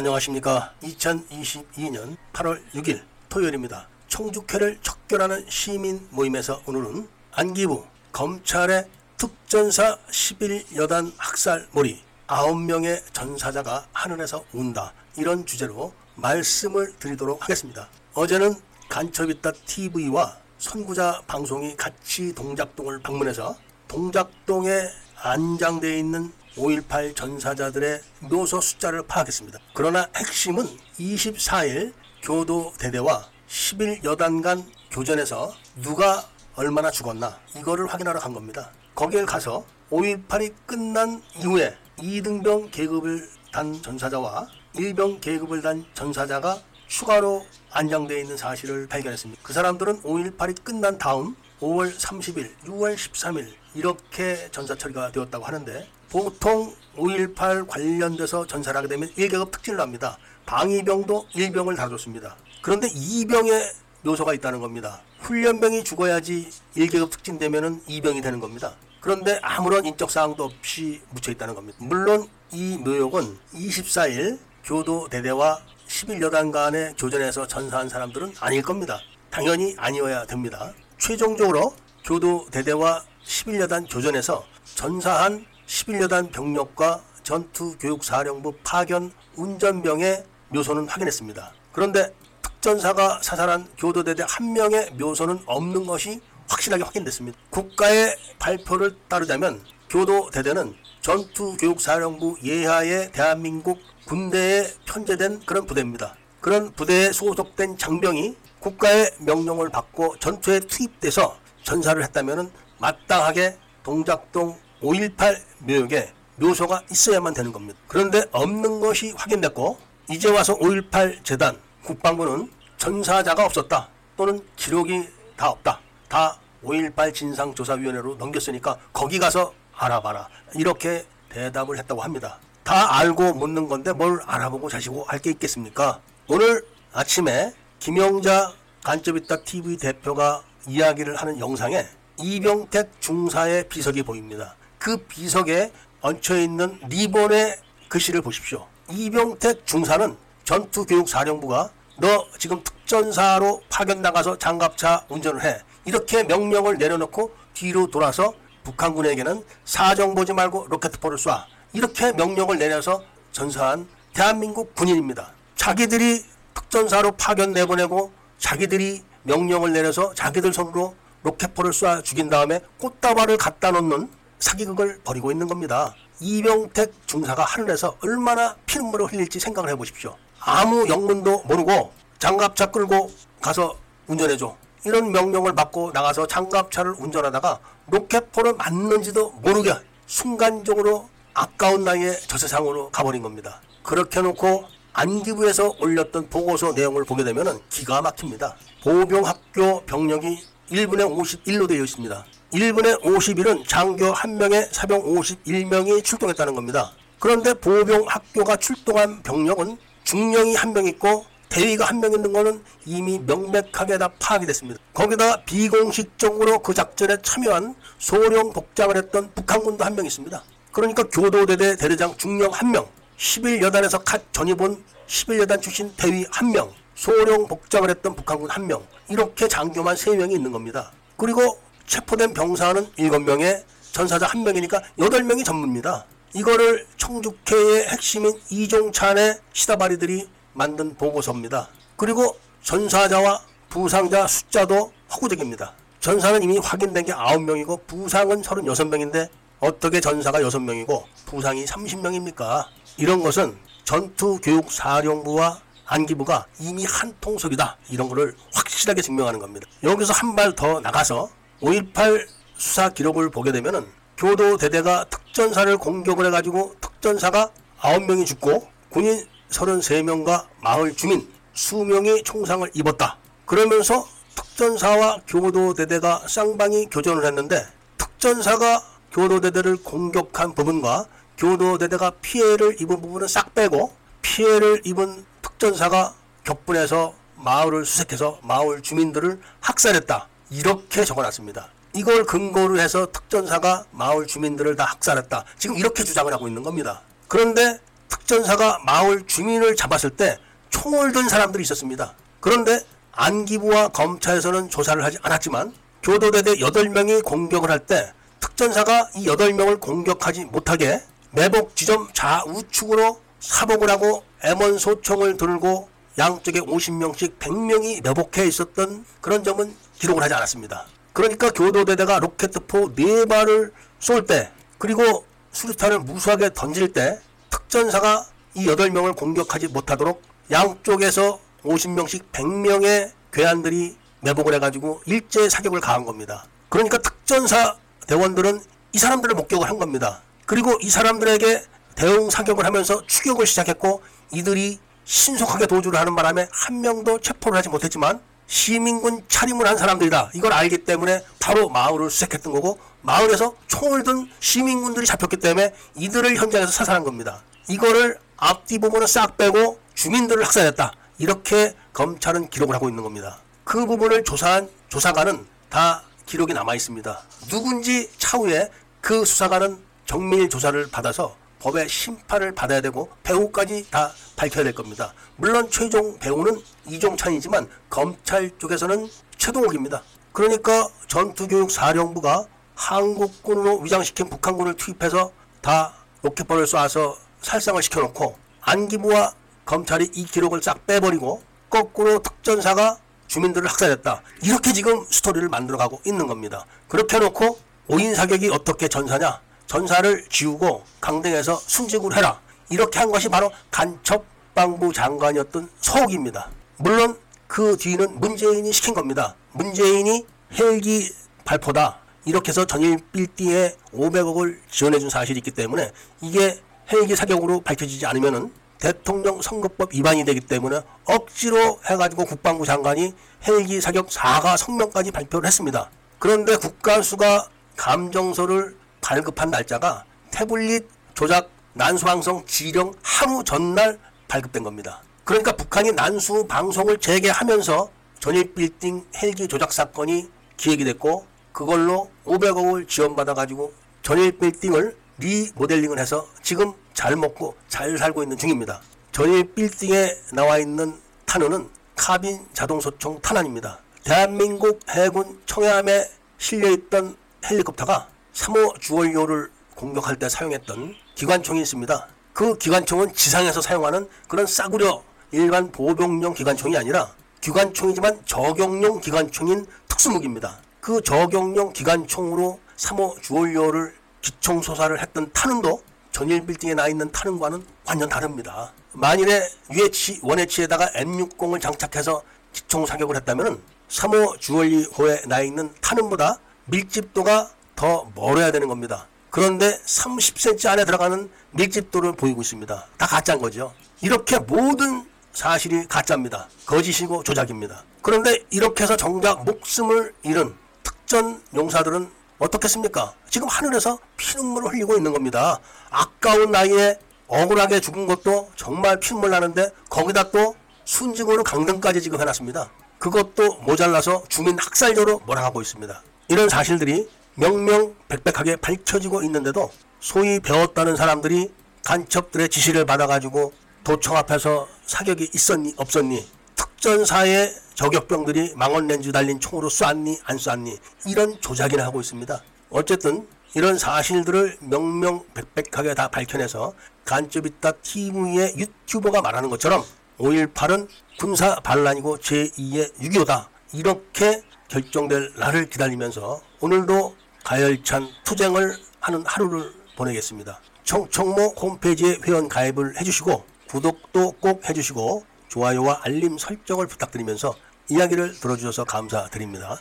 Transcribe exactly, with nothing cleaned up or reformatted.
안녕하십니까. 이천이십이년 팔월 육일 토요일입니다. 총주회를 척결하는 시민 모임에서 오늘은 안기부 검찰의 특전사 십일 여단 학살 몰이 아홉 명의 전사자가 하늘에서 운다, 이런 주제로 말씀을 드리도록 하겠습니다. 어제는 간첩있다 티비와 선구자 방송이 같이 동작동을 방문해서 동작동에 안장되어 있는 오일팔 전사자들의 묘소 숫자를 파악했습니다. 그러나 핵심은 이십사일 교도대대와 십일 여단 간 교전에서 누가 얼마나 죽었나, 이거를 확인하러 간 겁니다. 거기에 가서 오일팔이 끝난 이후에 이등병 계급을 단 전사자와 일병 계급을 단 전사자가 추가로 안장되어 있는 사실을 발견했습니다. 그 사람들은 오일팔이 끝난 다음 오월 삼십일, 유월 십삼일 이렇게 전사 처리가 되었다고 하는데, 보통 오일팔 관련돼서 전사를 하게 되면 일 계급 특진을 합니다. 방위병도 일병을 다뤄줬습니다. 그런데 이병의 묘소가 있다는 겁니다. 훈련병이 죽어야지 일 계급 특진되면 이병이 되는 겁니다. 그런데 아무런 인적사항도 없이 묻혀있다는 겁니다. 물론 이 묘역은 이십사일 교도대대와 십일 여단 간의 교전에서 전사한 사람들은 아닐 겁니다. 당연히 아니어야 됩니다. 최종적으로 교도대대와 십일 여단 교전에서 전사한 십일 여단 병력과 전투교육사령부 파견 운전병의 묘소는 확인했습니다. 그런데 특전사가 사살한 교도대대 한 명의 묘소는 없는 것이 확실하게 확인됐습니다. 국가의 발표를 따르자면 교도대대는 전투교육사령부 예하의 대한민국 군대에 편제된 그런 부대입니다. 그런 부대에 소속된 장병이 국가의 명령을 받고 전투에 투입돼서 전사를 했다면 마땅하게 동작동 오일팔 묘역에 묘소가 있어야만 되는 겁니다. 그런데 없는 것이 확인됐고, 이제 와서 오일팔 재단 국방부는 전사자가 없었다, 또는 기록이 다 없다, 다 오일팔 진상조사위원회로 넘겼으니까 거기 가서 알아봐라, 이렇게 대답을 했다고 합니다. 다 알고 묻는 건데 뭘 알아보고 자시고 할 게 있겠습니까? 오늘 아침에 김영자 간첩있다 티비 대표가 이야기를 하는 영상에 이병택 중사의 비석이 보입니다. 그 비석에 얹혀있는 리본의 글씨를 보십시오. 이병택 중사는 전투교육사령부가 너 지금 특전사로 파견나가서 장갑차 운전을 해, 이렇게 명령을 내려놓고 뒤로 돌아서 북한군에게는 사정 보지 말고 로켓포를 쏴, 이렇게 명령을 내려서 전사한 대한민국 군인입니다. 자기들이 특전사로 파견 내보내고 자기들이 명령을 내려서 자기들 손으로 로켓포를 쏴 죽인 다음에 꽃다발을 갖다 놓는 사기극을 벌이고 있는 겁니다. 이병택 중사가 하늘에서 얼마나 피눈물을 흘릴지 생각을 해보십시오. 아무 영문도 모르고 장갑차 끌고 가서 운전해줘, 이런 명령을 받고 나가서 장갑차를 운전하다가 로켓포를 맞는지도 모르게 순간적으로 아까운 나이에 저세상으로 가버린 겁니다. 그렇게 놓고 안기부에서 올렸던 보고서 내용을 보게 되면 기가 막힙니다. 보병학교 병력이 일분의 오십일로 되어 있습니다. 일분의 오십일은 장교 한 명에 사병 오십일 명이 출동했다는 겁니다. 그런데 보병학교가 출동한 병력은 중령이 한 명 있고 대위가 한 명 있는 거는 이미 명백하게 다 파악이 됐습니다. 거기다 비공식적으로 그 작전에 참여한 소령 복장을 했던 북한군도 한 명 있습니다. 그러니까 교도대대 대대장 중령 한 명, 십일 여단에서 갓 전입온 십일 여단 출신 대위 한 명, 소령 복장을 했던 북한군 한 명, 이렇게 장교만 세 명이 있는 겁니다. 그리고 체포된 병사는 일곱 명에 전사자 한 명이니까 여덟 명이 전부입니다. 이거를 청주회의 핵심인 이종찬의 시다바리들이 만든 보고서입니다. 그리고 전사자와 부상자 숫자도 허구적입니다. 전사는 이미 확인된 게 아홉 명이고 부상은 서른여섯 명인데 어떻게 전사가 여섯 명이고 부상이 삼십 명입니까? 이런 것은 전투교육사령부와 안기부가 이미 한 통속이다, 이런 거를 확실하게 증명하는 겁니다. 여기서 한 발 더 나가서 오일팔 수사 기록을 보게 되면은 교도대대가 특전사를 공격을 해가지고 특전사가 아홉 명이 죽고 군인 서른세 명과 마을 주민 수명이 총상을 입었다. 그러면서 특전사와 교도대대가 쌍방이 교전을 했는데 특전사가 교도대대를 공격한 부분과 교도대대가 피해를 입은 부분은 싹 빼고 피해를 입은 특전사가 격분해서 마을을 수색해서 마을 주민들을 학살했다, 이렇게 적어놨습니다. 이걸 근거로 해서 특전사가 마을 주민들을 다 학살했다, 지금 이렇게 주장을 하고 있는 겁니다. 그런데 특전사가 마을 주민을 잡았을 때 총을 든 사람들이 있었습니다. 그런데 안기부와 검찰에서는 조사를 하지 않았지만 교도대대 여덟 명이 공격을 할 때 특전사가 이 여덟 명을 공격하지 못하게 매복 지점 좌우측으로 사복을 하고 엠원 소총을 들고 양쪽에 오십 명씩 백 명이 매복해 있었던 그런 점은 기록을 하지 않았습니다. 그러니까 교도대대가 로켓포 네 발을 쏠 때 그리고 수류탄을 무수하게 던질 때 특전사가 이 여덟 명을 공격하지 못하도록 양쪽에서 오십 명씩 백 명의 괴한들이 매복을 해가지고 일제 사격을 가한 겁니다. 그러니까 특전사 대원들은 이 사람들을 목격을 한 겁니다. 그리고 이 사람들에게 대응 사격을 하면서 추격을 시작했고 이들이 신속하게 도주를 하는 바람에 한 명도 체포를 하지 못했지만 시민군 차림을 한 사람들이다. 이걸 알기 때문에 바로 마을을 수색했던 거고 마을에서 총을 든 시민군들이 잡혔기 때문에 이들을 현장에서 사살한 겁니다. 이거를 앞뒤 부분을 싹 빼고 주민들을 학살했다. 이렇게 검찰은 기록을 하고 있는 겁니다. 그 부분을 조사한 조사관은 다 기록이 남아 있습니다. 누군지 차후에 그 수사관은 정밀 조사를 받아서 법의 심판을 받아야 되고 배후까지 다 밝혀야 될 겁니다. 물론 최종 배후는 이종찬이지만 검찰 쪽에서는 최동욱입니다. 그러니까 전투교육사령부가 한국군으로 위장시킨 북한군을 투입해서 다 로켓포를 쏴서 살상을 시켜놓고 안기부와 검찰이 이 기록을 싹 빼버리고 거꾸로 특전사가 주민들을 학살했다. 이렇게 지금 스토리를 만들어가고 있는 겁니다. 그렇게 해놓고 오인 사격이 어떻게 전사냐? 전사를 지우고 강등해서 순직으로 해라. 이렇게 한 것이 바로 간첩방부 장관이었던 서욱입니다. 물론 그 뒤는 문재인이 시킨 겁니다. 문재인이 헬기 발포다. 이렇게 해서 전일 빌딩에 오백억을 지원해준 사실이 있기 때문에 이게 헬기 사격으로 밝혀지지 않으면은 대통령 선거법 위반이 되기 때문에 억지로 해가지고 국방부 장관이 헬기 사격 사가 성명까지 발표를 했습니다. 그런데 국가수가 감정서를 발급한 날짜가 태블릿 조작 난수방송 지령 하루 전날 발급된 겁니다. 그러니까 북한이 난수방송을 재개하면서 전일 빌딩 헬기 조작 사건이 기획이 됐고 그걸로 오백억을 지원받아가지고 전일 빌딩을 리모델링을 해서 지금 잘 먹고 잘 살고 있는 중입니다. 전일 빌딩에 나와 있는 탄원은 카빈 자동소총 탄환입니다. 대한민국 해군 청해함에 실려있던 헬리콥터가 삼 호 주월요를 공격할 때 사용했던 기관총이 있습니다. 그 기관총은 지상에서 사용하는 그런 싸구려 일반 보병용 기관총이 아니라 기관총이지만 저격용 기관총인 특수무기입니다. 그 저격용 기관총으로 삼 호 주월요를 기총소사를 했던 탄은도 전일 빌딩에 나 있는 탄은과는 완전 다릅니다. 만일에 유에이치, 일에이치에다가 엠 육십을 장착해서 기총사격을 했다면 삼 호 주얼리호에 나 있는 탄은보다 밀집도가 더 멀어야 되는 겁니다. 그런데 삼십 센티미터 안에 들어가는 밀집도를 보이고 있습니다. 다 가짜인 거죠. 이렇게 모든 사실이 가짜입니다. 거짓이고 조작입니다. 그런데 이렇게 해서 정작 목숨을 잃은 특전 용사들은 어떻겠습니까? 지금 하늘에서 피눈물을 흘리고 있는 겁니다. 아까운 나이에 억울하게 죽은 것도 정말 피눈물 나는데 거기다 또 순직으로 강등까지 지금 해놨습니다. 그것도 모자라서 주민 학살료로 몰아가고 있습니다. 이런 사실들이 명명백백하게 밝혀지고 있는데도 소위 배웠다는 사람들이 간첩들의 지시를 받아가지고 도청 앞에서 사격이 있었니 없었니? 특전사의 저격병들이 망원렌즈 달린 총으로 쐈니 안 쐈니 이런 조작이나 하고 있습니다. 어쨌든 이런 사실들을 명명백백하게 다 밝혀내서 간첩 있다 티비의 유튜버가 말하는 것처럼 오일팔은 군사 반란이고 제이의 육이오다 이렇게 결정될 날을 기다리면서 오늘도 가열찬 투쟁을 하는 하루를 보내겠습니다. 청청모 홈페이지에 회원 가입을 해주시고 구독도 꼭 해주시고 좋아요와 알림 설정을 부탁드리면서 이야기를 들어주셔서 감사드립니다.